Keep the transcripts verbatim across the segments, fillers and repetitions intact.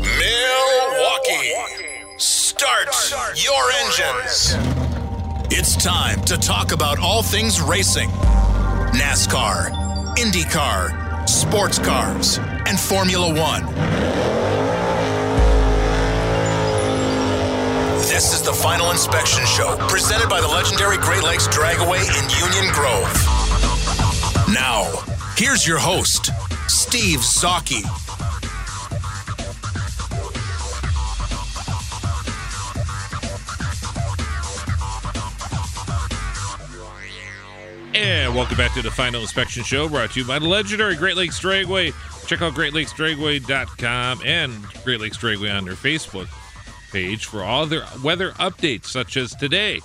Milwaukee, start your engines. It's time to talk about all things racing. NASCAR, IndyCar, sports cars, and Formula One. This is the Final Inspection Show, presented by the legendary Great Lakes Dragway in Union Grove. Now, here's your host, Steve Zaki. And welcome back to the Final Inspection Show, brought to you by the legendary Great Lakes Dragway. Check out great lakes dragway dot com and Great Lakes Dragway on their Facebook page for all their weather updates, such as today.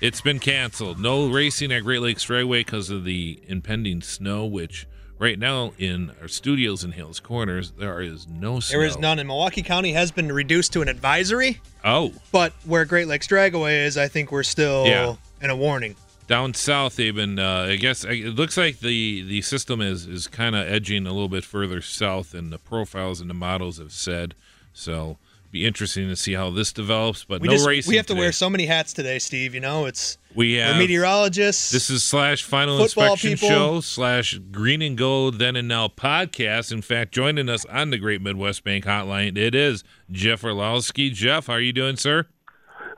It's been canceled. No racing at Great Lakes Dragway because of the impending snow, which right now in our studios in Hales Corners, there is no snow. There is none. And Milwaukee County has been reduced to an advisory. Oh. But where Great Lakes Dragway is, I think we're still yeah. in a warning. Down south, they've been, uh, I guess, it looks like the, the system is, is kind of edging a little bit further south than the profiles and the models have said. So be interesting to see how this develops, but we no just, racing We have to today. Wear so many hats today, Steve. You know, it's we have, meteorologists. This is slash Final Inspection people. Show slash Green and Gold Then and Now podcast. In fact, joining us on the Great Midwest Bank Hotline, it is Jeff Orlowski. Jeff, how are you doing, sir?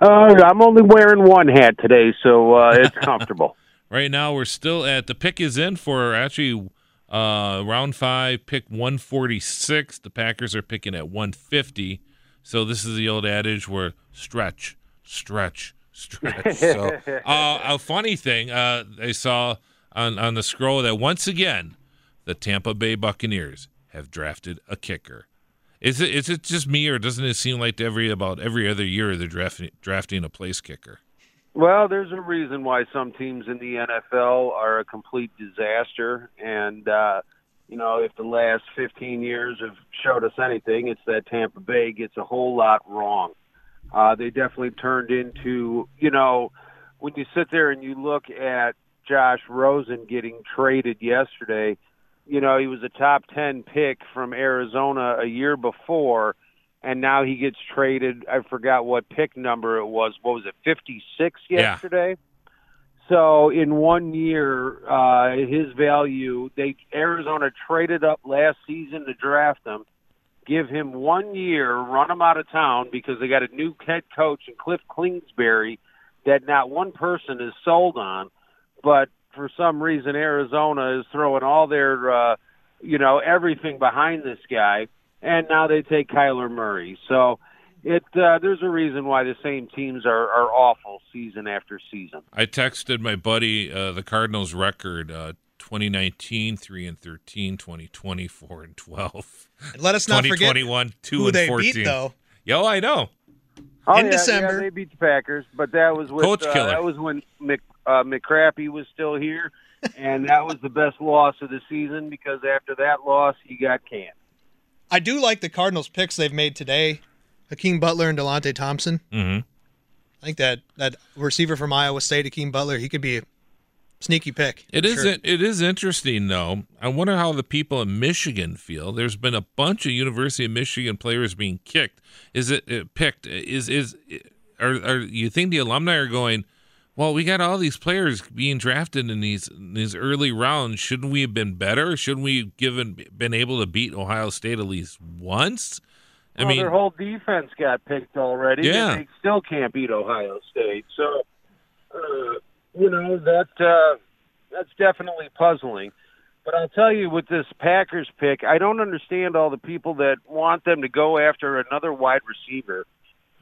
Uh, I'm only wearing one hat today, so uh, it's comfortable. Right now, we're still at the pick is in for actually uh, round five, pick one forty-six. The Packers are picking at one fifty. So this is the old adage where stretch, stretch, stretch. So uh, a funny thing uh, I saw on, on the scroll that once again, the Tampa Bay Buccaneers have drafted a kicker. Is it is it just me, or doesn't it seem like every about every other year they're drafting drafting a place kicker? Well, there's a reason why some teams in the N F L are a complete disaster, and uh, you know, if the last fifteen years have showed us anything, it's that Tampa Bay gets a whole lot wrong. Uh, they definitely turned into, you know, when you sit there and you look at Josh Rosen getting traded yesterday. You know, he was a top ten pick from Arizona a year before, and now he gets traded. I forgot what pick number it was. What was it, fifty-six yesterday? Yeah. So in one year, uh, his value, they Arizona traded up last season to draft him, give him one year, run him out of town because they got a new head coach in Cliff Kingsbury that not one person is sold on, but for some reason, Arizona is throwing all their, uh, you know, everything behind this guy, and now they take Kyler Murray. So it uh, there's a reason why the same teams are, are awful season after season. I texted my buddy uh, the Cardinals record, uh, twenty nineteen, three and thirteen, twenty twenty, four and twelve. And let us not forget two who they fourteen. Beat, though. Yo, I know. Oh, in yeah, December. Yeah, they beat the Packers, but that was, with, Coach uh, that was when Mc. Uh, McCrappy was still here, and that was the best loss of the season because after that loss, he got canned. I do like the Cardinals picks they've made today, Hakeem Butler and Delonte Thompson. Mm-hmm. I think that, that receiver from Iowa State, Hakeem Butler, he could be a sneaky pick. It is, sure. It is interesting, though. I wonder how the people in Michigan feel. There's been a bunch of University of Michigan players being kicked. Is it, it picked? Is is are, are you think the alumni are going, well, we got all these players being drafted in these in these early rounds. Shouldn't we have been better? Shouldn't we have given, been able to beat Ohio State at least once? I well, mean, their whole defense got picked already. Yeah. And they still can't beat Ohio State. So, uh, you know, that uh, that's definitely puzzling. But I'll tell you, with this Packers pick, I don't understand all the people that want them to go after another wide receiver.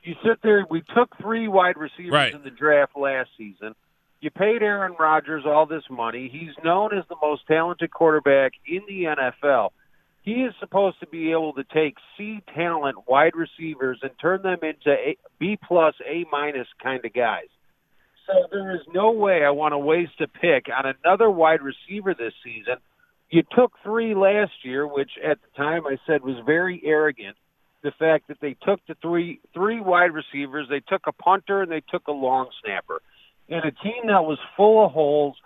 You sit there, we took three wide receivers right. in the draft last season. You paid Aaron Rodgers all this money. He's known as the most talented quarterback in the N F L. He is supposed to be able to take C talent wide receivers and turn them into a, B plus, A minus kind of guys. So there is no way I want to waste a pick on another wide receiver this season. You took three last year, which at the time I said was very arrogant. The fact that they took the three three wide receivers, they took a punter, and they took a long snapper. And a team that was full of holes,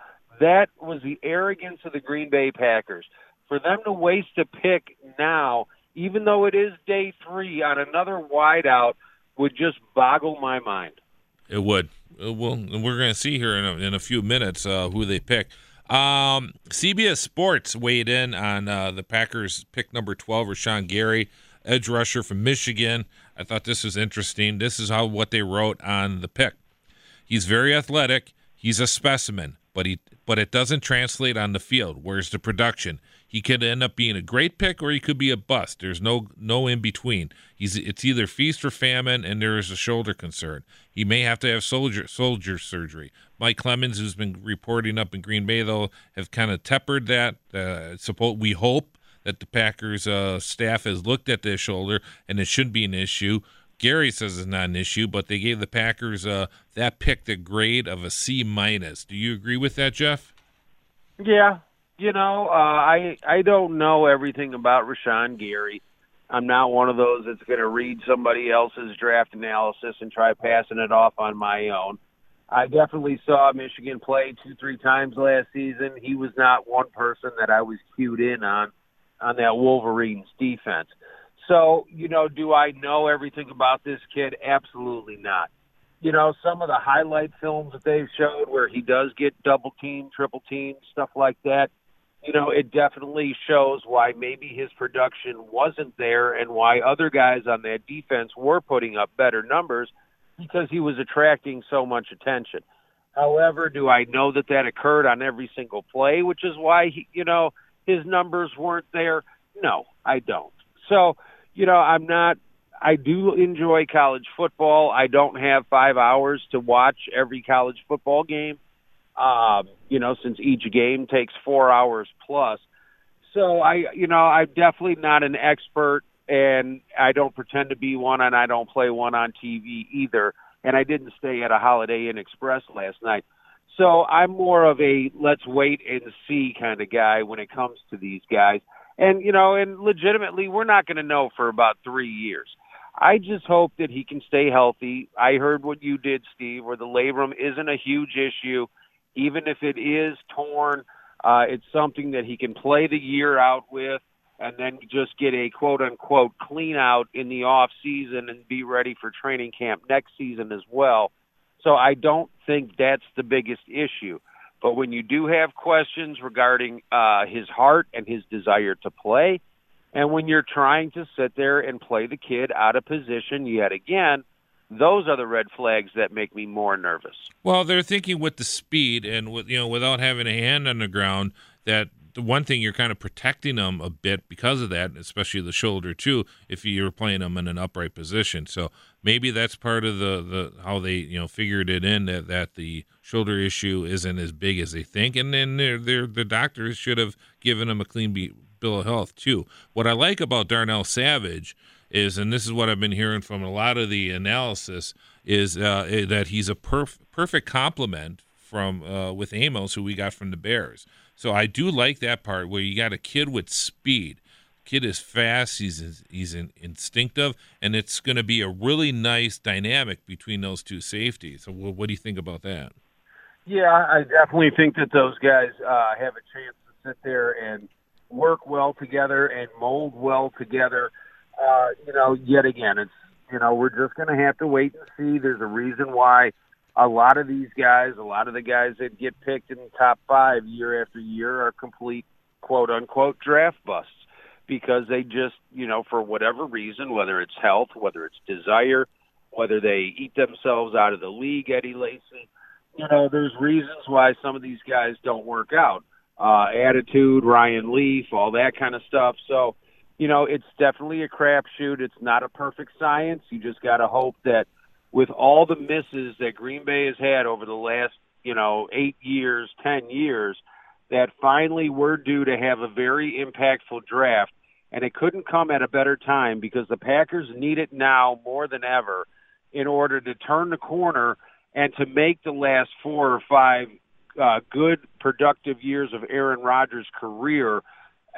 that was the arrogance of the Green Bay Packers. For them to waste a pick now, even though it is day three, on another wideout would just boggle my mind. It would. Well, we're going to see here in a, in a few minutes uh, who they pick. Um, C B S Sports weighed in on uh, the Packers pick number twelve, Rashawn Gary, edge rusher from Michigan. I thought this was interesting. This is how what they wrote on the pick. He's very athletic. He's a specimen, but he but it doesn't translate on the field. Where's the production? He could end up being a great pick, or he could be a bust. There's no no in between. He's it's either feast or famine, and there is a shoulder concern. He may have to have soldier soldier surgery. Mike Clemens, who's been reporting up in Green Bay, though, have kind of tempered that. Uh, suppose we hope that the Packers uh, staff has looked at this shoulder, and it shouldn't be an issue. Gary says it's not an issue, but they gave the Packers uh, that pick the grade of a C minus. Do you agree with that, Jeff? Yeah, you know, uh, I I don't know everything about Rashawn Gary. I'm not one of those that's going to read somebody else's draft analysis and try passing it off on my own. I definitely saw Michigan play two, three times last season. He was not one person that I was cued in on on that Wolverines defense. So, you know, do I know everything about this kid? Absolutely not. You know, some of the highlight films that they've showed where he does get double-teamed, triple-teamed, stuff like that, you know, it definitely shows why maybe his production wasn't there and why other guys on that defense were putting up better numbers because he was attracting so much attention. However, do I know that that occurred on every single play, which is why, he, you know, his numbers weren't there? No, I don't. So, you know, I'm not – I do enjoy college football. I don't have five hours to watch every college football game, um, you know, since each game takes four hours plus. So, I, you know, I'm definitely not an expert, and I don't pretend to be one, and I don't play one on T V either. And I didn't stay at a Holiday Inn Express last night. So I'm more of a let's wait and see kind of guy when it comes to these guys. And, you know, and legitimately, we're not going to know for about three years. I just hope that he can stay healthy. I heard what you did, Steve, where the labrum isn't a huge issue. Even if it is torn, uh, it's something that he can play the year out with and then just get a quote-unquote clean out in the off season and be ready for training camp next season as well. So I don't think that's the biggest issue. But when you do have questions regarding uh, his heart and his desire to play, and when you're trying to sit there and play the kid out of position yet again, those are the red flags that make me more nervous. Well, they're thinking with the speed and with you know without having a hand on the ground that the one thing you're kind of protecting them a bit because of that, especially the shoulder too, if you're playing them in an upright position. So maybe that's part of the, the how they you know figured it in that, that the shoulder issue isn't as big as they think, and then they're, they're, the doctors should have given him a clean be, bill of health too. What I like about Darnell Savage is, and this is what I've been hearing from a lot of the analysis, is uh, that he's a perf- perfect complement from uh, with Amos, who we got from the Bears. So I do like that part where you got a kid with speed. Kid is fast, he's he's instinctive, and it's going to be a really nice dynamic between those two safeties. So what do you think about that? Yeah, I definitely think that those guys uh, have a chance to sit there and work well together and mold well together. Uh, you know, yet again, it's you know we're just going to have to wait and see. There's a reason why. A lot of these guys, a lot of the guys that get picked in the top five year after year are complete quote-unquote draft busts because they just, you know, for whatever reason, whether it's health, whether it's desire, whether they eat themselves out of the league, Eddie Lacy, you know, there's reasons why some of these guys don't work out. Uh, attitude, Ryan Leaf, all that kind of stuff. So, you know, it's definitely a crapshoot. It's not a perfect science. You just got to hope that, with all the misses that Green Bay has had over the last, you know, eight years, ten years, that finally we're due to have a very impactful draft. and it couldn't come at a better time because the Packers need it now more than ever in order to turn the corner and to make the last four or five uh, good, productive years of Aaron Rodgers' career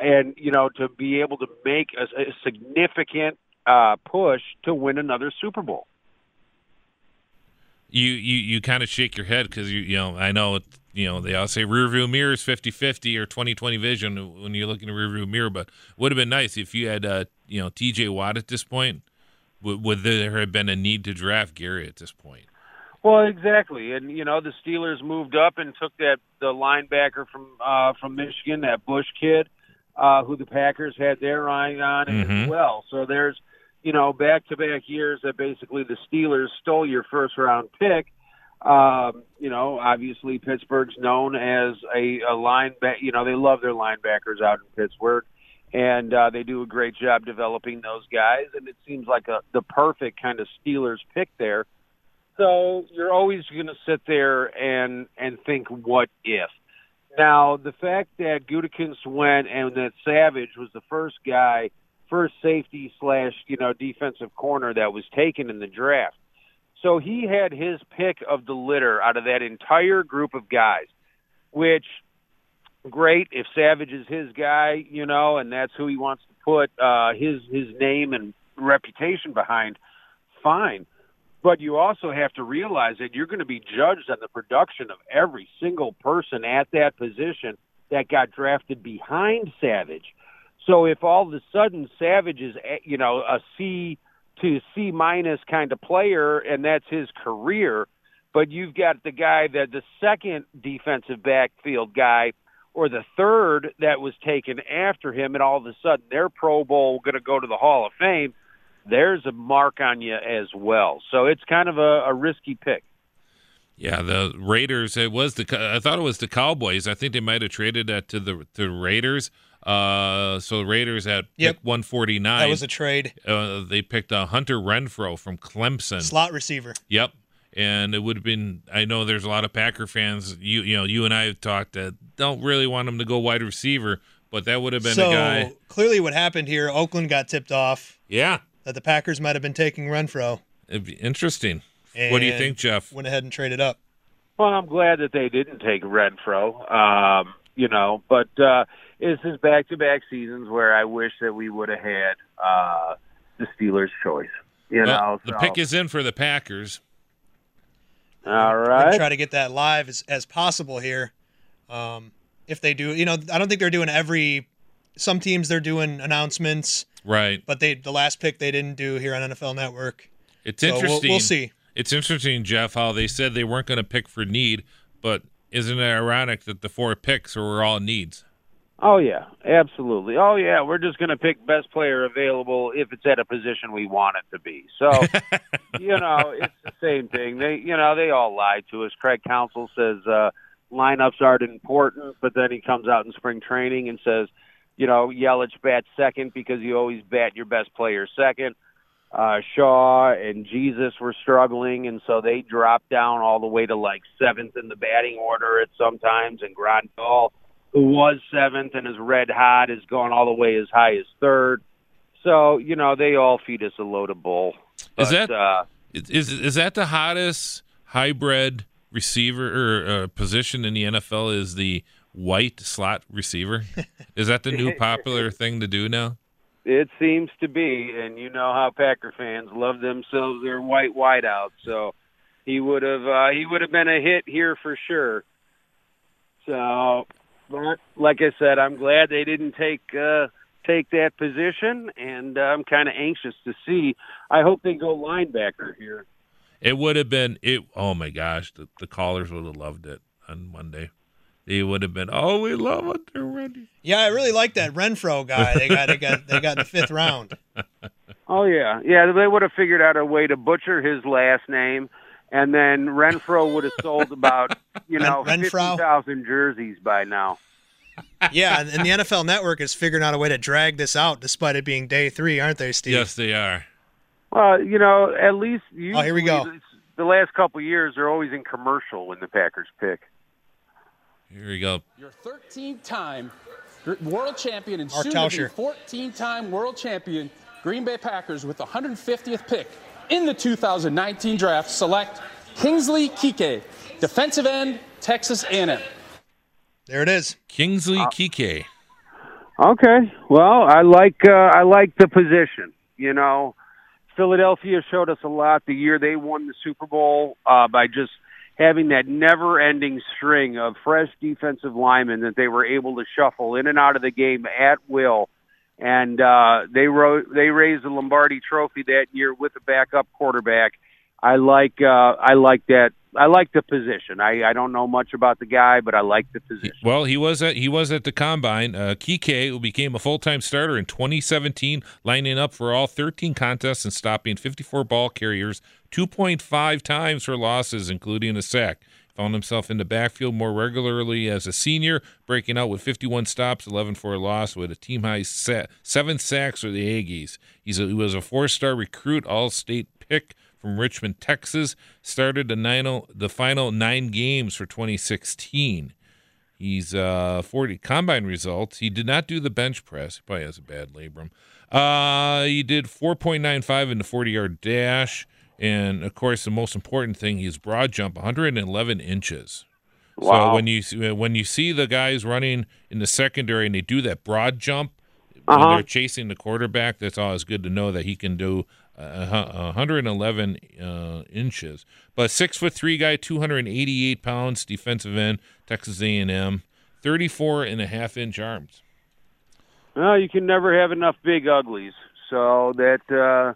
and, you know, to be able to make a, a significant uh, push to win another Super Bowl. You you, you kind of shake your head because, you, you know, I know, you know, they all say rearview mirror is fifty-fifty or twenty-twenty vision when you look in the rearview mirror, but would have been nice if you had, uh, you know, T J Watt at this point. Would, would there have been a need to draft Gary at this point? Well, exactly. And, you know, the Steelers moved up and took that the linebacker from uh, from Michigan, that Bush kid, uh, who the Packers had their eye on mm-hmm. as well. So there's, you know, back-to-back years that basically the Steelers stole your first-round pick. Um, you know, obviously Pittsburgh's known as a, a linebacker. You know, they love their linebackers out in Pittsburgh, and uh, they do a great job developing those guys. And it seems like a, the perfect kind of Steelers pick there. So you're always going to sit there and, and think, what if? Now, the fact that Gutekunst went and that Savage was the first guy, first safety slash, you know, defensive corner that was taken in the draft. So he had his pick of the litter out of that entire group of guys, which, great, if Savage is his guy, you know, and that's who he wants to put uh, his his name and reputation behind, fine. But you also have to realize that you're going to be judged on the production of every single person at that position that got drafted behind Savage. So if all of a sudden Savage is, you know, a C to C minus kind of player, and that's his career, but you've got the guy that the second defensive backfield guy or the third that was taken after him, and all of a sudden they're Pro Bowl going to go to the Hall of Fame, there's a mark on you as well. So it's kind of a, a risky pick. Yeah, the Raiders, it was the, I thought it was the Cowboys. I think they might have traded that to the to Raiders. Uh, so the Raiders at yep. pick one forty-nine. That was a trade. Uh, they picked uh, Hunter Renfrow from Clemson. Slot receiver. Yep. And it would have been, I know there's a lot of Packer fans, you you know, you and I have talked that don't really want them to go wide receiver, but that would have been so, a guy. So clearly what happened here, Oakland got tipped off. Yeah. That the Packers might have been taking Renfrow. It'd be interesting. And what do you think, Jeff? Went ahead and traded up. Well, I'm glad that they didn't take Renfrow, um, you know, but uh, it's just back-to-back seasons where I wish that we would have had uh, the Steelers' choice. You well, know, so. The pick is in for the Packers. All right. We'll try to get that live as, as possible here. Um, if they do, you know, I don't think they're doing every – some teams they're doing announcements – right, but they the last pick they didn't do here on N F L Network. It's so interesting. We'll, we'll see. It's interesting, Jeff, how they said they weren't going to pick for need, but isn't it ironic that the four picks were all needs? Oh yeah, absolutely. Oh yeah, we're just going to pick best player available if it's at a position we want it to be. So you know, it's the same thing. They you know they all lie to us. Craig Counsell says uh, lineups aren't important, but then he comes out in spring training and says, you know, Yelich bats second because you always bat your best player second. Uh, Shaw and Jesus were struggling, and so they dropped down all the way to like seventh in the batting order at sometimes. And Grandal, who was seventh and is red hot, has gone all the way as high as third. So you know, they all feed us a load of bull. But, is that uh, is is that the hottest hybrid receiver or uh, position in the N F L? Is the white slot receiver? Is that the new popular thing to do now? It seems to be, and you know how Packer fans love themselves their white wideout. So he would have uh, he would have been a hit here for sure. So, but like I said, I'm glad they didn't take uh, take that position, and uh, I'm kind of anxious to see. I hope they go linebacker here. It would have been it. Oh my gosh, the, the callers would have loved it on Monday. He would have been, oh, we love Hunter Renfrow. Yeah, I really like that Renfrow guy. They got, they got, they got in the fifth round. Oh yeah, yeah. They would have figured out a way to butcher his last name, and then Renfrow would have sold about you know fifty thousand jerseys by now. Yeah, and the N F L Network is figuring out a way to drag this out, despite it being day three, aren't they, Steve? Yes, they are. Well, you know, at least you. Oh, here we go. The last couple of years, they're always in commercial when the Packers pick. Here we go. Your thirteenth time world champion and soon to be fourteen-time world champion Green Bay Packers with the one hundred fiftieth pick in the two thousand nineteen draft select Kingsley Keke, defensive end, Texas A and M. There it is, Kingsley uh, Keke. Okay, well, I like uh, I like the position. You know, Philadelphia showed us a lot the year they won the Super Bowl uh, by just having that never-ending string of fresh defensive linemen that they were able to shuffle in and out of the game at will. And uh, they wrote, they raised the Lombardi Trophy that year with a backup quarterback. I like uh, I like that. I like the position. I, I don't know much about the guy, but I like the position. Well, he was at, he was at the Combine. Uh, Keke, who became a full-time starter in twenty seventeen, lining up for all thirteen contests and stopping fifty-four ball carriers, two point five times for losses, including a sack. Found himself in the backfield more regularly as a senior, breaking out with fifty-one stops, eleven for a loss, with a team-high set, seven sacks for the Aggies. He's a, he was a four-star recruit, all-state pick from Richmond, Texas, started the nine, the final nine games for twenty sixteen. He's uh, forty combine results. He did not do the bench press. He probably has a bad labrum. Uh, he did four point nine five in the forty-yard dash. And, of course, the most important thing, his broad jump, one hundred eleven inches. Wow. So when you, when you see the guys running in the secondary and they do that broad jump, uh-huh. when they're chasing the quarterback, that's always good to know that he can do Uh, one hundred eleven uh, inches, but six foot three guy, two hundred eighty-eight pounds, defensive end, Texas A and M, thirty-four and a half inch arms. Well, you can never have enough big uglies, so that uh,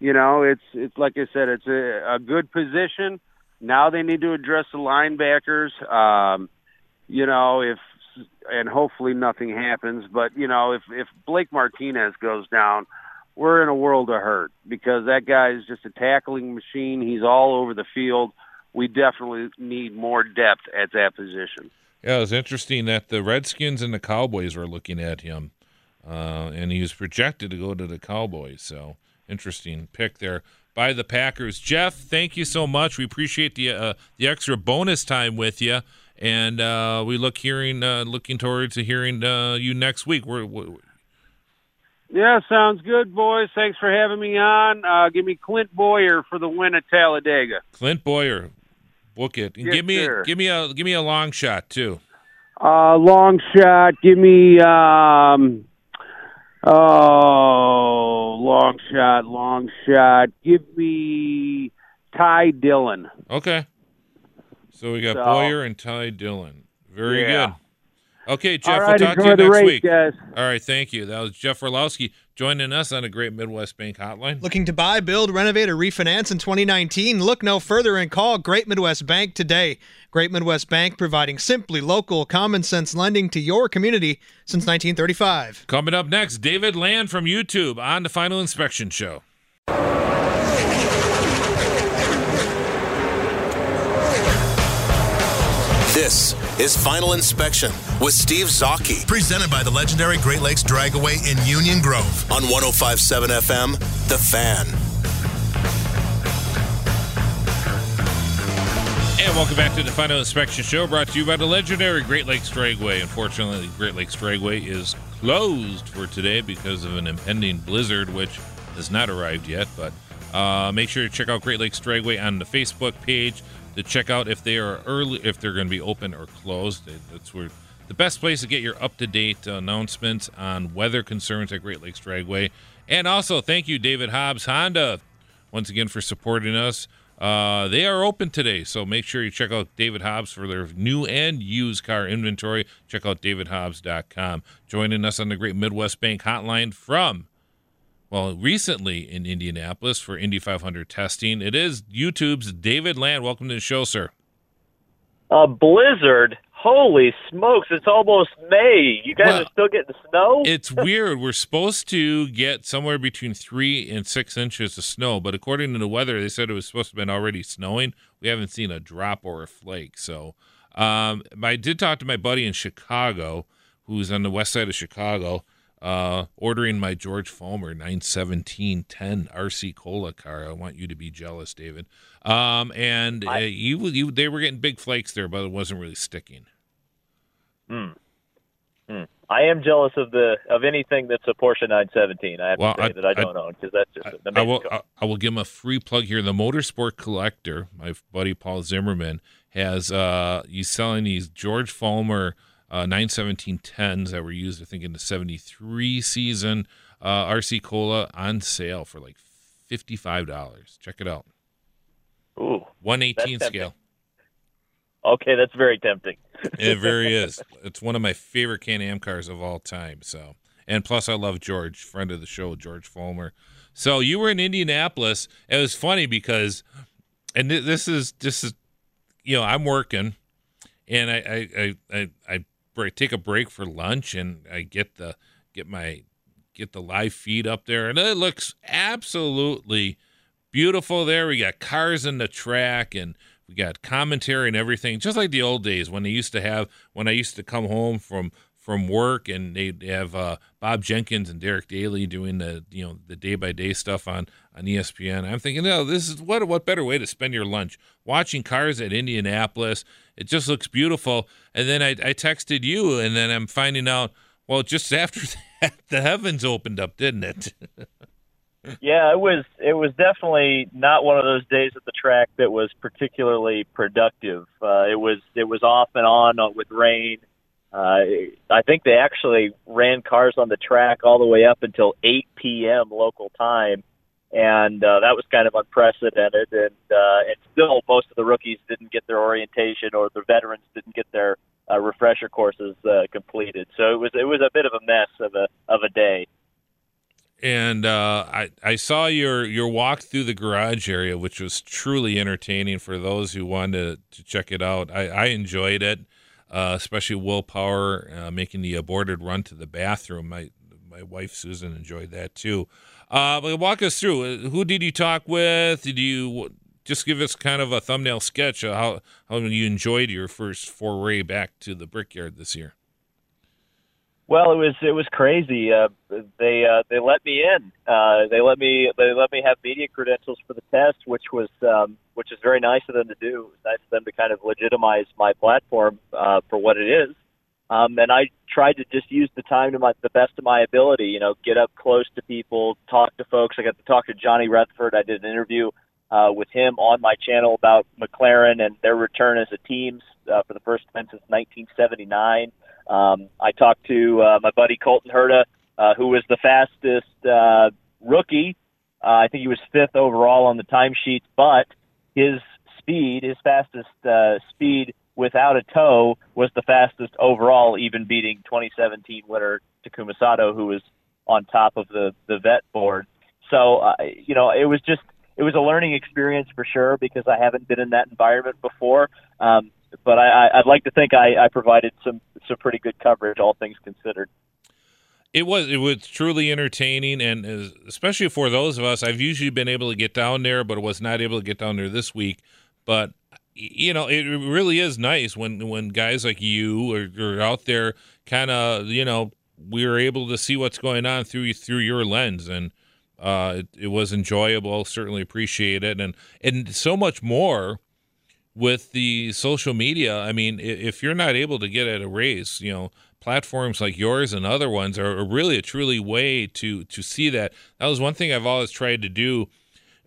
you know it's it's like I said, it's a, a good position. Now they need to address the linebackers. Um, you know if and hopefully nothing happens, but you know if if Blake Martinez goes down, we're in a world of hurt because that guy is just a tackling machine. He's all over the field. We definitely need more depth at that position. Yeah, it was interesting that the Redskins and the Cowboys were looking at him, uh, and he was projected to go to the Cowboys. So interesting pick there by the Packers. Jeff, thank you so much. We appreciate the uh, the extra bonus time with you, and uh, we look hearing uh, looking towards to hearing uh, you next week. We're, we're Yeah, sounds good, boys. Thanks for having me on. Uh, give me Clint Boyer for the win at Talladega. Clint Boyer, book it. And yes, give me, sir. give me a, give me a long shot too. Uh, long shot. Give me, um, oh, long shot, long shot. Give me Ty Dillon. Okay. So we got so, Boyer and Ty Dillon. Very yeah. good. Okay, Jeff, right, we'll talk to you next race, week. Guys. All right, thank you. That was Jeff Orlowski joining us on a Great Midwest Bank Hotline. Looking to buy, build, renovate, or refinance in twenty nineteen? Look no further and call Great Midwest Bank today. Great Midwest Bank, providing simply local, common-sense lending to your community since nineteen thirty-five. Coming up next, David Land from YouTube on the Final Inspection Show. This is Final Inspection with Steve Zaki. Presented by the legendary Great Lakes Dragway in Union Grove. On one oh five point seven F M, The Fan. And welcome back to the Final Inspection Show, brought to you by the legendary Great Lakes Dragway. Unfortunately, Great Lakes Dragway is closed for today because of an impending blizzard, which has not arrived yet. But uh, make sure to check out Great Lakes Dragway on the Facebook page to check out if they are early, if they're going to be open or closed. That's where the best place to get your up-to-date announcements on weather concerns at Great Lakes Dragway. And also, thank you, David Hobbs Honda, once again for supporting us. Uh, they are open today, so make sure you check out David Hobbs for their new and used car inventory. Check out david hobbs dot com. Joining us on the Great Midwest Bank Hotline from, well, recently in Indianapolis for Indy five hundred testing, it is YouTube's David Land. Welcome to the show, sir. A blizzard? Holy smokes, it's almost May. You guys well, are still getting snow? It's weird. We're supposed to get somewhere between three and six inches of snow, but according to the weather, they said it was supposed to have been already snowing. We haven't seen a drop or a flake. So um, I did talk to my buddy in Chicago, who's on the west side of Chicago, Uh, ordering my George Fulmer nine seventeen ten R C Cola car. I want you to be jealous, David. Um, and uh, you, you, they were getting big flakes there, but it wasn't really sticking. Mm. Mm. I am jealous of the of anything that's a Porsche nine seventeen. I have well, to say I, that I don't I, own because that's just I, an amazing I will, car. I, I will give him a free plug here. The Motorsport Collector, my buddy Paul Zimmerman, has uh, he's selling these George Fulmer uh, nine seventeen tens that were used, I think, in the seventy-three season. Uh, R C Cola on sale for like fifty-five dollars. Check it out. Ooh, one eighteen scale. Okay, that's very tempting. It very is. It's one of my favorite Can-Am cars of all time. So, and plus, I love George, friend of the show, George Fulmer. So you were in Indianapolis. It was funny because, and this is this is, you know, I'm working, and I I I I, I take a break for lunch, and I get the get my get the live feed up there, and it looks absolutely beautiful there. We got cars in the track, and we got commentary and everything, just like the old days when they used to have, when I used to come home from, from work and they'd have uh, Bob Jenkins and Derek Daly doing the, you know, the day by day stuff on, on E S P N. I'm thinking, no, this is what, what better way to spend your lunch watching cars at Indianapolis. It just looks beautiful. And then I, I texted you, and then I'm finding out, well, just after that, the heavens opened up, didn't it? Yeah, it was it was definitely not one of those days at the track that was particularly productive. Uh, it was it was off and on with rain. Uh, I think they actually ran cars on the track all the way up until eight p.m. local time, and uh, that was kind of unprecedented. And uh, and still, most of the rookies didn't get their orientation, or the veterans didn't get their uh, refresher courses uh, completed. So it was it was a bit of a mess of a of a day. And uh, I, I saw your, your walk through the garage area, which was truly entertaining for those who wanted to, to check it out. I, I enjoyed it, uh, especially Will Power uh, making the aborted run to the bathroom. My my wife, Susan, enjoyed that too. Uh, but walk us through. Who did you talk with? Did you just give us kind of a thumbnail sketch of how, how you enjoyed your first foray back to the Brickyard this year? Well, it was it was crazy. Uh, they uh, they let me in. Uh, they let me they let me have media credentials for the test, which was um, which is very nice of them to do. It was nice of them to kind of legitimize my platform uh, for what it is. Um, and I tried to just use the time to my, the best of my ability. You know, get up close to people, talk to folks. I got to talk to Johnny Rutherford. I did an interview uh, with him on my channel about McLaren and their return as a team uh, for the first time since nineteen seventy-nine. Um, I talked to uh, my buddy Colton Herta, uh, who was the fastest uh, rookie. Uh, I think he was fifth overall on the timesheet, but his speed, his fastest uh, speed without a toe, was the fastest overall, even beating twenty seventeen winner Takuma Sato, who was on top of the, the vet board. So, uh, you know, it was just it was a learning experience for sure, because I haven't been in that environment before. Um, But I, I'd like to think I, I provided some, some pretty good coverage, all things considered. It was it was truly entertaining, and especially for those of us, I've usually been able to get down there, but was not able to get down there this week. But, you know, it really is nice when, when guys like you are, are out there kind of, you know, we were able to see what's going on through through your lens, and uh, it, it was enjoyable, certainly appreciate it, and, and so much more. With the social media, I mean, if you're not able to get at a race, you know, platforms like yours and other ones are really a truly way to to see that. That was one thing I've always tried to do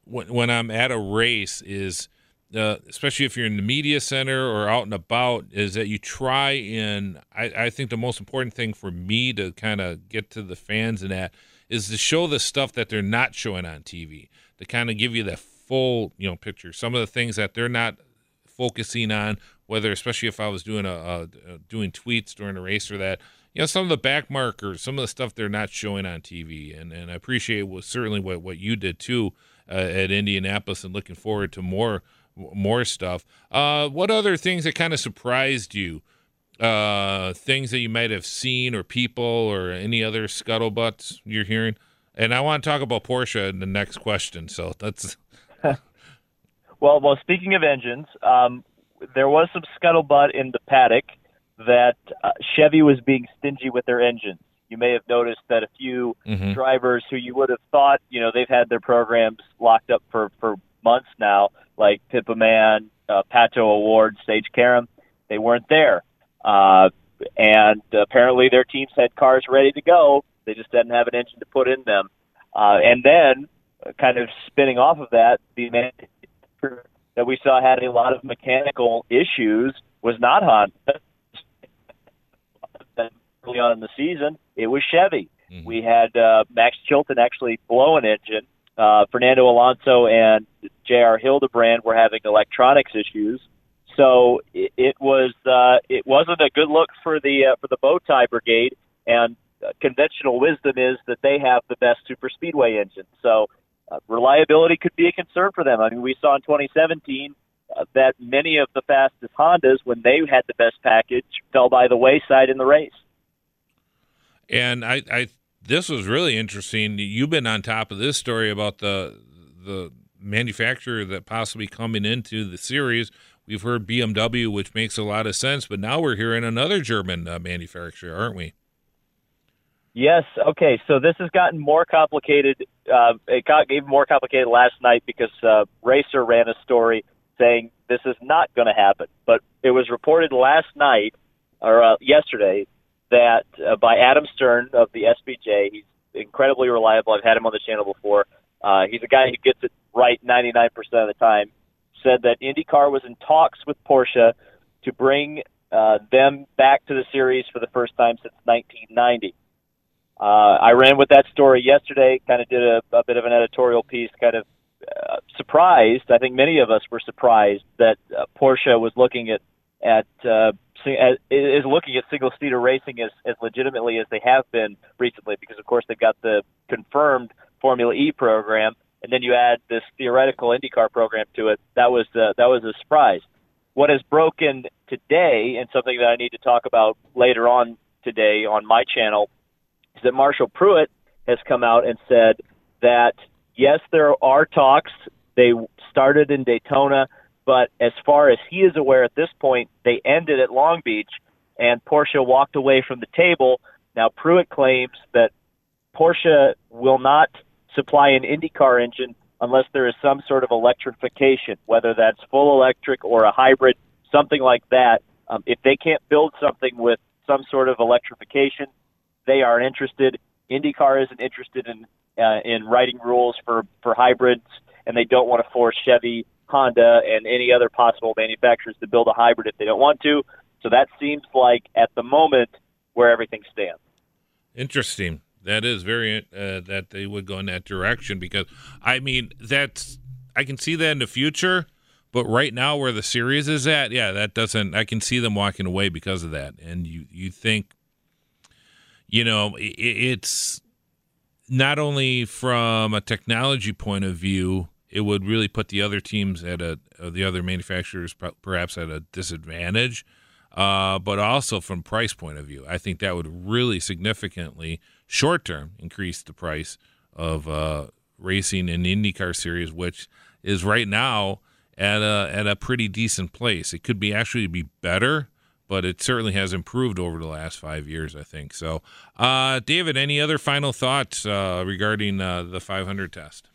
when, when I'm at a race is, uh, especially if you're in the media center or out and about, is that you try and I, I think the most important thing for me to kind of get to the fans and that is to show the stuff that they're not showing on T V, to kind of give you the full, you know, picture. Some of the things that they're not focusing on, whether especially if I was doing a, a, a doing tweets during a race or that, you know, some of the back markers, some of the stuff they're not showing on T V, and and I appreciate what certainly what, what you did too uh, at Indianapolis, and looking forward to more more stuff. Uh, what other things that kind of surprised you? Uh, things that you might have seen or people or any other scuttlebutts you're hearing? And I want to talk about Porsche in the next question, so that's. Well, well. Speaking of engines, um, there was some scuttlebutt in the paddock that uh, Chevy was being stingy with their engines. You may have noticed that a few mm-hmm. drivers who you would have thought, you know, they've had their programs locked up for, for months now, like Pippa Mann, uh, Pato Award, Sage Karam, they weren't there. Uh, and apparently their teams had cars ready to go. They just didn't have an engine to put in them. Uh, and then, uh, kind of spinning off of that, the manufacturer that we saw had a lot of mechanical issues was not Honda. Early on in the season, it was Chevy. Mm-hmm. We had uh, Max Chilton actually blow an engine. Uh, Fernando Alonso and J R Hildebrand were having electronics issues. So it, it was uh, it wasn't a good look for the uh, for the bow tie brigade, and uh, conventional wisdom is that they have the best super speedway engine. So uh, reliability could be a concern for them. I mean, we saw in twenty seventeen uh, that many of the fastest Hondas, when they had the best package, fell by the wayside in the race. And I, I this was really interesting. You've been on top of this story about the the manufacturer that possibly coming into the series. We've heard B M W, which makes a lot of sense, but now we're hearing another German uh, manufacturer, aren't we? Yes. Okay. So this has gotten more complicated. Uh, it got even more complicated last night because uh, Racer ran a story saying this is not going to happen. But it was reported last night or uh, yesterday that uh, by Adam Stern of the S B J. He's incredibly reliable. I've had him on the channel before. Uh, he's a guy who gets it right ninety-nine percent of the time. Said that IndyCar was in talks with Porsche to bring uh, them back to the series for the first time since nineteen ninety. Uh, I ran with that story yesterday, kind of did a, a bit of an editorial piece, kind of uh, surprised. I think many of us were surprised that uh, Porsche was looking at, at uh, as, is looking at single-seater racing as, as legitimately as they have been recently because, of course, they've got the confirmed Formula E program. And then you add this theoretical IndyCar program to it. That was the, that was a surprise. What has broken today, and something that I need to talk about later on today on my channel, is that Marshall Pruitt has come out and said that, yes, there are talks. They started in Daytona, but as far as he is aware at this point, they ended at Long Beach, and Porsche walked away from the table. Now, Pruitt claims that Porsche will not supply an IndyCar engine unless there is some sort of electrification, whether that's full electric or a hybrid, something like that. Um, if they can't build something with some sort of electrification, they aren't interested. IndyCar isn't interested in uh, in writing rules for, for hybrids, and they don't want to force Chevy, Honda, and any other possible manufacturers to build a hybrid if they don't want to. So that seems like, at the moment, where everything stands. Interesting. That is very uh, that they would go in that direction because, I mean, that's I can see that in the future, but right now where the series is at, yeah, that doesn't. I can see them walking away because of that. And you, you think, you know, it, it's not only from a technology point of view, it would really put the other teams at a the other manufacturers perhaps at a disadvantage, uh, but also from price point of view, I think that would really significantly. Short-term, increase the price of uh, racing in the IndyCar series, which is right now at a at a pretty decent place. It could be actually be better, but it certainly has improved over the last five years, I think. So, uh, David, any other final thoughts uh, regarding uh, the five hundred test?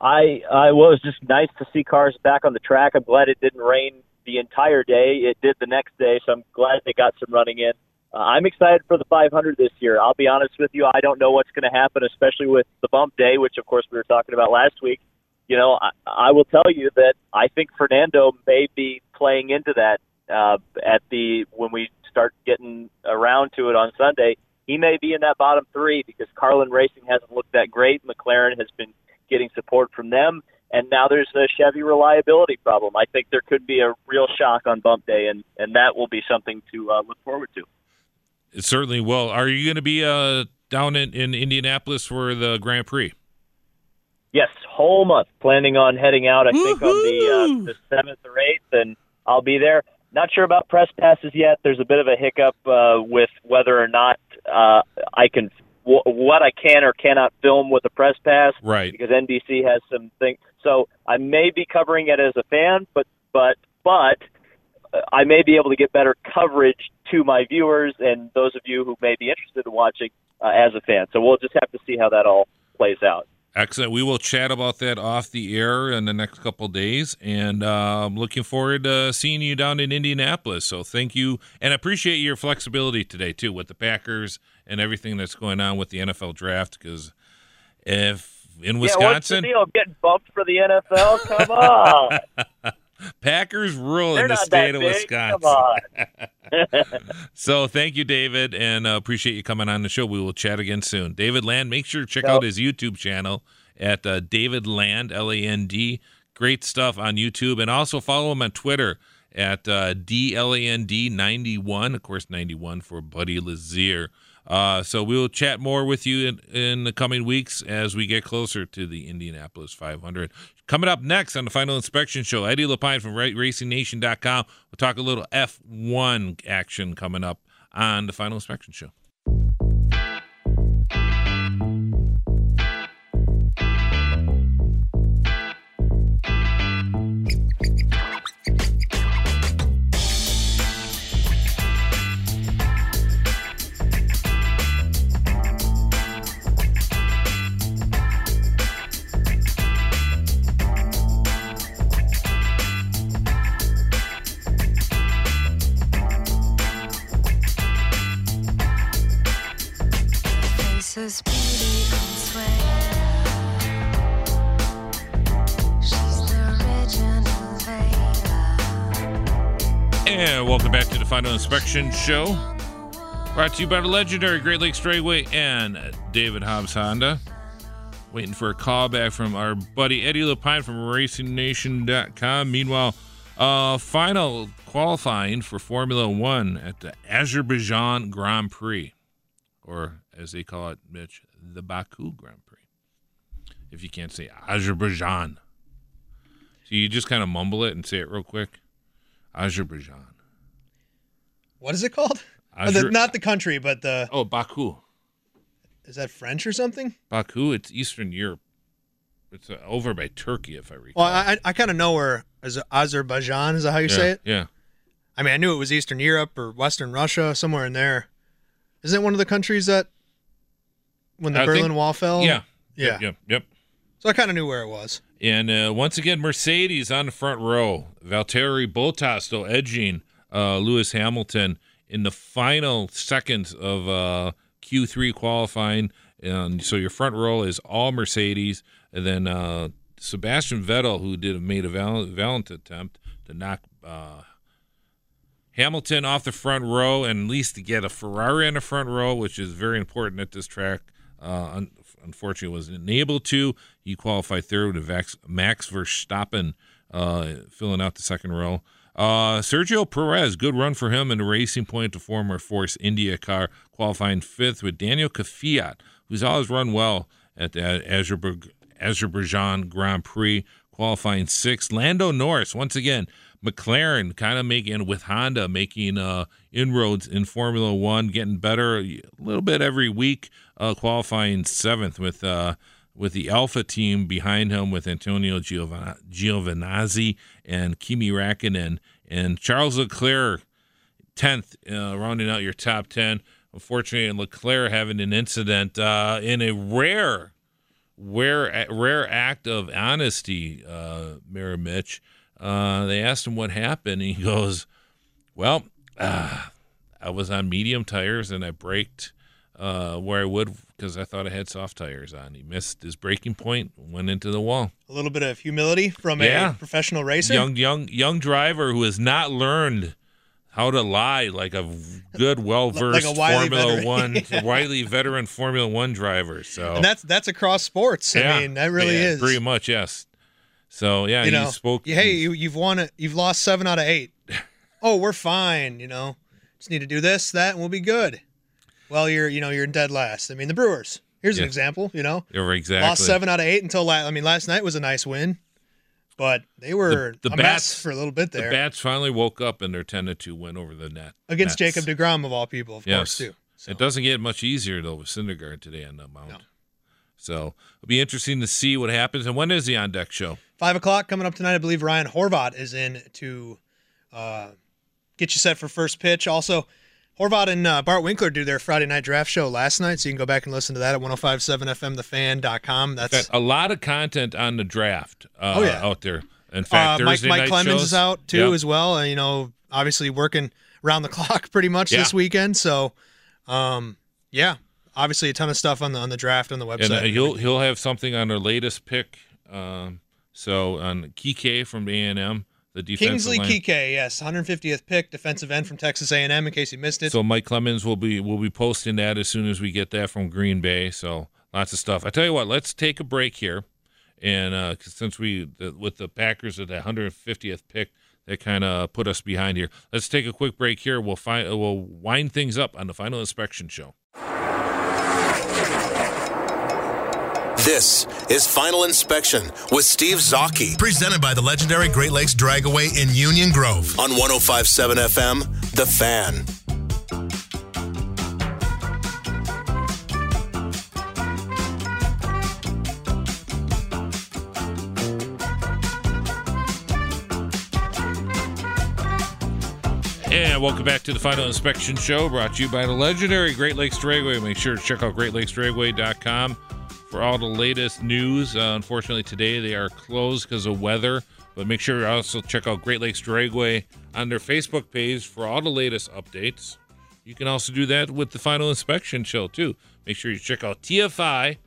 I, I well, it was just nice to see cars back on the track. I'm glad it didn't rain the entire day. It did the next day, so I'm glad they got some running in. Uh, I'm excited for the five hundred this year. I'll be honest with you. I don't know what's going to happen, especially with the bump day, which, of course, we were talking about last week. You know, I, I will tell you that I think Fernando may be playing into that uh, at the when we start getting around to it on Sunday. He may be in that bottom three because Carlin Racing hasn't looked that great. McLaren has been getting support from them, and now there's a Chevy reliability problem. I think there could be a real shock on bump day, and, and that will be something to uh, look forward to. It certainly will. Are you going to be uh, down in, in Indianapolis for the Grand Prix? Yes, whole month. Planning on heading out, I Woo-hoo! think, on the, uh, the seventh or eighth, and I'll be there. Not sure about press passes yet. There's a bit of a hiccup uh, with whether or not uh, I can w- what I can or cannot film with a press pass. Right. Because N B C has some things. So I may be covering it as a fan, but but but I may be able to get better coverage to my viewers and those of you who may be interested in watching uh, as a fan. So we'll just have to see how that all plays out. Excellent. We will chat about that off the air in the next couple of days, and uh, I'm looking forward to seeing you down in Indianapolis. So thank you, and I appreciate your flexibility today, too, with the Packers and everything that's going on with the N F L draft, because if in Wisconsin... Yeah, what's the deal? Getting bumped for the N F L? Come on! Packers rule They're in the state of big. Wisconsin. Come on. So thank you, David, and uh, appreciate you coming on the show. We will chat again soon. David Land, make sure to check yep. out his YouTube channel at uh, David Land, L A N D. Great stuff on YouTube. And also follow him on Twitter at uh, D L A N D ninety-one. Of course, ninety-one for Buddy Lazier. Uh, so we will chat more with you in, in the coming weeks as we get closer to the Indianapolis five hundred. Coming up next on the Final Inspection Show, Eddie Lapine from Racing Nation dot com. We'll talk a little F one action coming up on the Final Inspection Show. And welcome back to the Final Inspection Show, brought to you by the legendary Great Lakes Dragway and David Hobbs Honda. Waiting for a call back from our buddy Eddie Lapine from Racing Nation dot com. Meanwhile, uh, final qualifying for Formula one at the Azerbaijan Grand Prix, or as they call it, Mitch, the Baku Grand Prix. If you can't say Azerbaijan. So you just kind of mumble it and say it real quick. Azerbaijan. What is it called? Azer- oh, the, not the country, but the... Oh, Baku. Is that French or something? Baku, it's Eastern Europe. It's uh, over by Turkey, if I recall. Well, I, I kind of know where is it Azerbaijan, is that how you yeah, say it? Yeah. I mean, I knew it was Eastern Europe or Western Russia, somewhere in there. Isn't it one of the countries that... When the I Berlin think, Wall fell? Yeah. Yeah. Yep. Yep. yep. So I kind of knew where it was. And uh, once again, Mercedes on the front row. Valtteri Bottas still edging uh, Lewis Hamilton in the final seconds of uh, Q three qualifying. And so your front row is all Mercedes. And then uh, Sebastian Vettel, who did made a valiant attempt to knock uh, Hamilton off the front row and at least to get a Ferrari in the front row, which is very important at this track. Uh, un- unfortunately, wasn't able to. He qualified third with Vax- Max Verstappen uh, filling out the second row. Uh, Sergio Perez, good run for him in the Racing Point, to former Force India car, qualifying fifth with Daniel Kvyat, who's always run well at the Azer- Azerbaijan Grand Prix, qualifying sixth. Lando Norris, once again, McLaren kind of making, with Honda, making uh, inroads in Formula One, getting better a little bit every week, uh, qualifying seventh with uh, with the Alpha team behind him with Antonio Giovan- Giovinazzi and Kimi Räikkönen. And Charles Leclerc, tenth, uh, rounding out your top ten. Unfortunately, Leclerc having an incident uh, in a rare, rare, rare act of honesty, uh, Mayor Mitch. Uh, they asked him what happened, and he goes, well, uh, I was on medium tires, and I braked uh, where I would because I thought I had soft tires on. He missed his braking point, went into the wall. A little bit of humility from yeah. a professional racer? Young, young, young driver who has not learned how to lie like a good, well-versed like a Formula One, yeah. wily veteran Formula One driver. So and that's, that's across sports. Yeah. I mean, that really yeah, is. Pretty much, yes. So yeah, you know, he spoke. Hey, you, you've won it. You've lost seven out of eight. Oh, we're fine. You know, just need to do this, that, and we'll be good. Well, you're, you know, you're dead last. I mean, the Brewers. Here's yeah. an example. You know, exactly. Lost seven out of eight until last. I mean, last night was a nice win, but they were the, the a bats, mess for a little bit there. The Bats finally woke up in their ten to two win over the net against Nets. Jacob DeGrom of all people, of yes. course, too. So. It doesn't get much easier though with Syndergaard today on the mound. No. So it'll be interesting to see what happens. And when is the On Deck show? Five o'clock coming up tonight. I believe Ryan Horvath is in to uh, get you set for first pitch. Also, Horvath and uh, Bart Winkler do their Friday night draft show last night, so you can go back and listen to that at ten fifty-seven F M the fan dot com. That's a lot of content on the draft uh, oh, yeah. out there. In fact, uh, Mike, Mike Clemens shows. is out, too, yep. as well. Uh, you know, obviously working around the clock pretty much yeah. this weekend. So, um, yeah, obviously a ton of stuff on the on the draft on the website. And, uh, he'll, he'll have something on their latest pick. Um, so, on Keke from A and M. The Kingsley Keke, yes, one hundred fiftieth pick, defensive end from Texas A and M. In case you missed it, so Mike Clemens will be will be posting that as soon as we get that from Green Bay. So lots of stuff. I tell you what, let's take a break here, and uh, since we the, with the Packers at the one hundred fiftieth pick, that kind of put us behind here. Let's take a quick break here. We'll find we'll wind things up on the Final Inspection Show. This is Final Inspection with Steve Zaki. Presented by the legendary Great Lakes Dragway in Union Grove. On ten fifty-seven F M, The Fan. And welcome back to the Final Inspection Show, brought to you by the legendary Great Lakes Dragway. Make sure to check out great lakes dragway dot com. For all the latest news. Uh, unfortunately, today they are closed because of weather, but make sure you also check out Great Lakes Dragway on their Facebook page for all the latest updates. You can also do that with the Final Inspection Show, too. Make sure you check out T F I,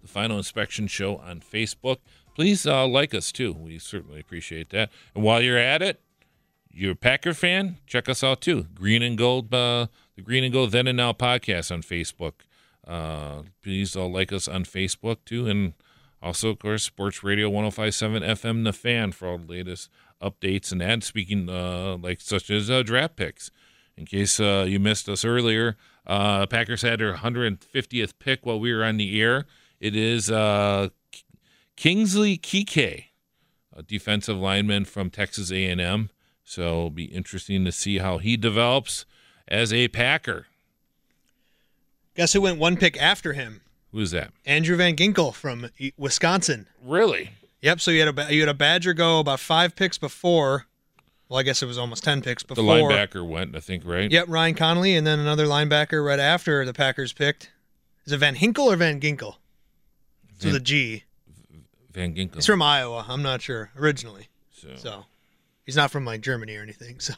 the Final Inspection Show, on Facebook. Please uh, like us, too. We certainly appreciate that. And while you're at it, you're a Packer fan, check us out, too. Green and Gold, uh, the Green and Gold Then and Now podcast on Facebook. Uh, please uh, like us on Facebook too, and also, of course, Sports Radio one oh five point seven F M, The Fan, for all the latest updates and that. Speaking, uh, like such as uh, draft picks. In case uh, you missed us earlier, uh, Packers had their one hundred fiftieth pick while we were on the air. It is uh, Kingsley Keke, a defensive lineman from Texas A and M. So it'll be interesting to see how he develops as a Packer. Guess who went one pick after him? Who's that? Andrew Van Ginkel from Wisconsin. Really? Yep. So you had a you had a Badger go about five picks before. Well, I guess it was almost ten picks before. The linebacker went, I think, right? Yep, Ryan Connolly, and then another linebacker right after the Packers picked. Is it Van Ginkel or Van Ginkel? So the G. Van Ginkel. He's from Iowa. I'm not sure originally. So, so he's not from like Germany or anything. So.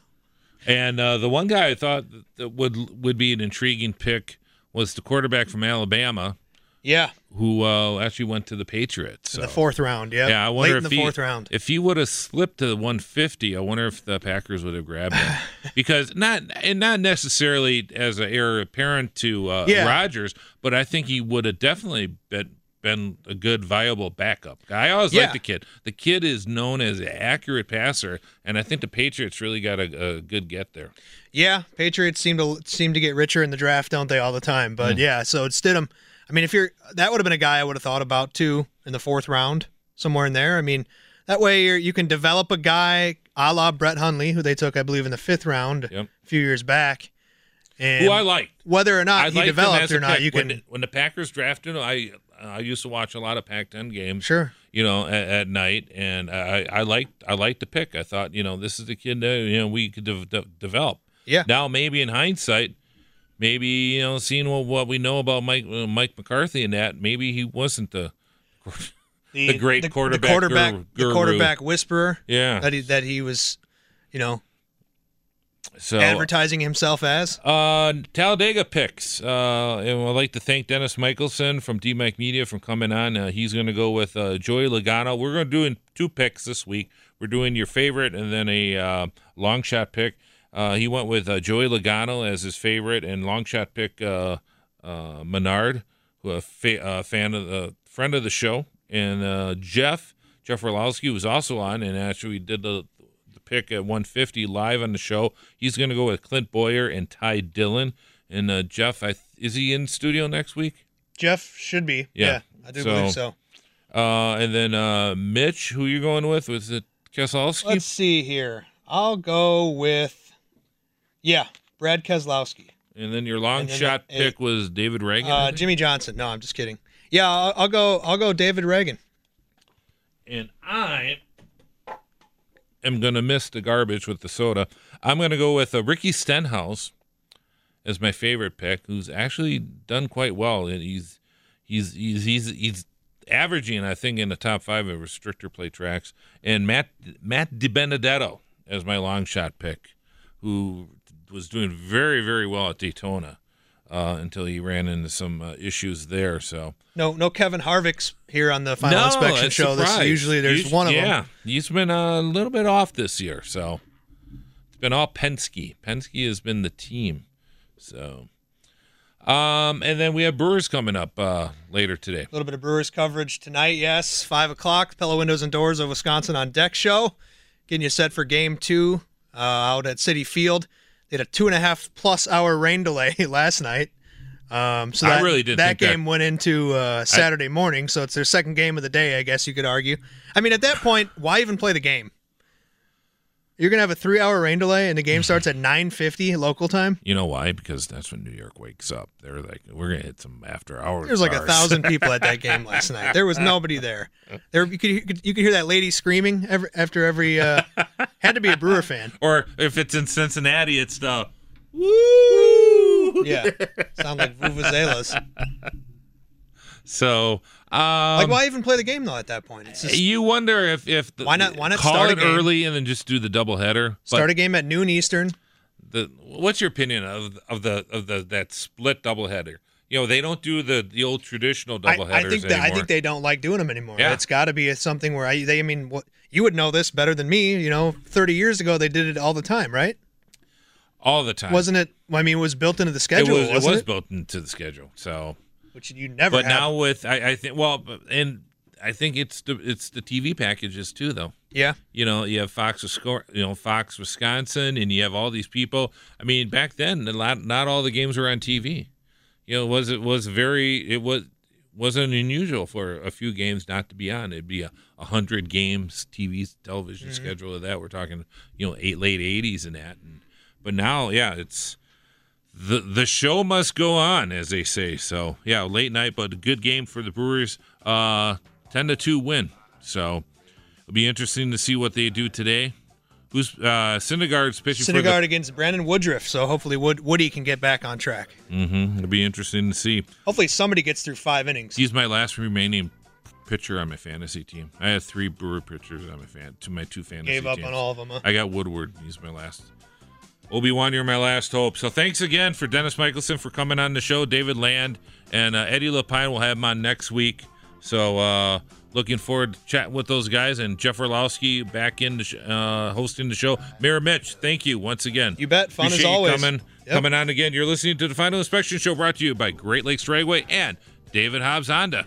And uh, the one guy I thought that would would be an intriguing pick was the quarterback from Alabama, yeah, who uh, actually went to the Patriots. So. In the fourth round, yeah. Yeah, I wonder Late if in the he, fourth round. If he would have slipped to the one fifty, I wonder if the Packers would have grabbed him. Because not and not necessarily as an heir apparent to uh, yeah. Rodgers, but I think he would have definitely been, been a good, viable backup. I always yeah. like the kid. The kid is known as an accurate passer, and I think the Patriots really got a, a good get there. Yeah, Patriots seem to seem to get richer in the draft, don't they, all the time? But mm-hmm. yeah, so it's Stidham. I mean, if you're that would have been a guy I would have thought about too in the fourth round, somewhere in there. I mean, that way you're, you can develop a guy a la Brett Hundley, who they took, I believe, in the fifth round yep. a few years back. And who I liked. Whether or not I he developed or not, pick. you can. When, when the Packers drafted him, I I used to watch a lot of Pac ten games. Sure. You know, at, at night, and I, I liked I liked the pick. I thought, you know, this is the kid that you know we could de- de- develop. Yeah. Now, maybe in hindsight, maybe, you know, seeing what, what we know about Mike uh, Mike McCarthy and that, maybe he wasn't the the, the great the, quarterback the quarterback, guru, guru. The quarterback whisperer. Yeah. That he, that he was, you know, so advertising himself as. Uh, Talladega picks. Uh, and I'd like to thank Dennis Michelson from D-Mac Media for coming on. Uh, he's going to go with uh, Joey Logano. We're going to do two picks this week. We're doing your favorite and then a uh, long shot pick. Uh, he went with uh, Joey Logano as his favorite and long shot pick uh, uh, Menard, who a fa- uh, fan of the friend of the show, and uh, Jeff Jeff Orlowski was also on and actually did the, the pick at one fifty live on the show. He's going to go with Clint Boyer and Ty Dillon. And uh, Jeff, I th- is he in studio next week? Jeff should be. Yeah, yeah I do so, believe so. Uh, and then uh, Mitch, who you going with? Was it Keselowski? Let's see here. I'll go with. Yeah, Brad Keselowski. And then your long then shot it, pick it, was David Reagan. Uh, Jimmy Johnson. No, I'm just kidding. Yeah, I'll, I'll go. I'll go David Reagan. And I am gonna miss the garbage with the soda. I'm gonna go with uh, Ricky Stenhouse as my favorite pick, who's actually done quite well. He's he's he's he's, he's averaging, I think, in the top five of restrictor play tracks. And Matt Matt DiBenedetto as my long shot pick, who was doing very, very well at Daytona uh, until he ran into some uh, issues there. So no, no Kevin Harvick's here on the Final no, Inspection Show. This, usually there's he's, one of yeah, them. Yeah, he's been a little bit off this year. So it's been all Penske. Penske has been the team. So, um, and then we have Brewers coming up uh, later today. A little bit of Brewers coverage tonight, yes. five o'clock, Pella Windows and Doors of Wisconsin on Deck Show. Getting you set for game two uh, out at City Field. They had a two and a half plus hour rain delay last night. Um, so that, I really did that think game that, went into uh, Saturday I, morning, so it's their second game of the day, I guess you could argue. I mean, at that point, why even play the game? You're going to have a three hour rain delay, and the game starts at nine fifty local time? You know why? Because that's when New York wakes up. They're like, we're going to hit some after-hours. There was like a thousand people at that game last night. There was nobody there. There, you could you could hear that lady screaming every, after every uh, – had to be a Brewer fan. Or if it's in Cincinnati, it's the woo! Yeah. Sound like vuvuzelas. So – Um, like, why even play the game, though, at that point? It's just, you wonder if, if the, why not, why not call start it early and then just do the doubleheader? Start a game at noon Eastern. The, what's your opinion of of the of the that split doubleheader? You know, they don't do the, the old traditional doubleheaders I, I think anymore. The, I think they don't like doing them anymore. Yeah. It's got to be something where, I, they, I mean, what, you would know this better than me. You know, thirty years ago, they did it all the time, right? All the time. Wasn't it, I mean, it was built into the schedule, It was, wasn't it was it? built into the schedule, so... Which you never But have. now with, I, I think, well, and I think it's the, it's the T V packages too, though. Yeah. You know, you have Fox, you know, Fox Wisconsin, and you have all these people. I mean, back then, a lot, not all the games were on T V. You know, it was, it was very, it was, wasn't unusual for a few games not to be on. It'd be a, a hundred games T V television mm-hmm. schedule of that. We're talking, you know, eight, late eighties and that. And, but now, yeah, it's. The the show must go on, as they say. So, yeah, late night, but a good game for the Brewers. Uh, ten to two win. So, it'll be interesting to see what they do today. Who's uh, Syndergaard's pitching Syndergaard for the... against Brandon Woodruff, so hopefully Wood, Woody can get back on track. Mm-hmm. It'll be interesting to see. Hopefully somebody gets through five innings. He's my last remaining pitcher on my fantasy team. I have three Brewer pitchers on my fan to my two fantasy teams. Gave up teams. on all of them, huh? I got Woodward. He's my last... Obi-Wan, you're my last hope. So thanks again for Dennis Michelson for coming on the show, David Land, and uh, Eddie Lapine. We'll have him on next week. So uh, looking forward to chatting with those guys, and Jeff Orlowski back in the sh- uh, hosting the show. Mayor Mitch, thank you once again. You bet. Fun Appreciate as always. You coming, yep. coming on again. You're listening to the Final Inspection Show, brought to you by Great Lakes Dragway and David Hobbs Honda.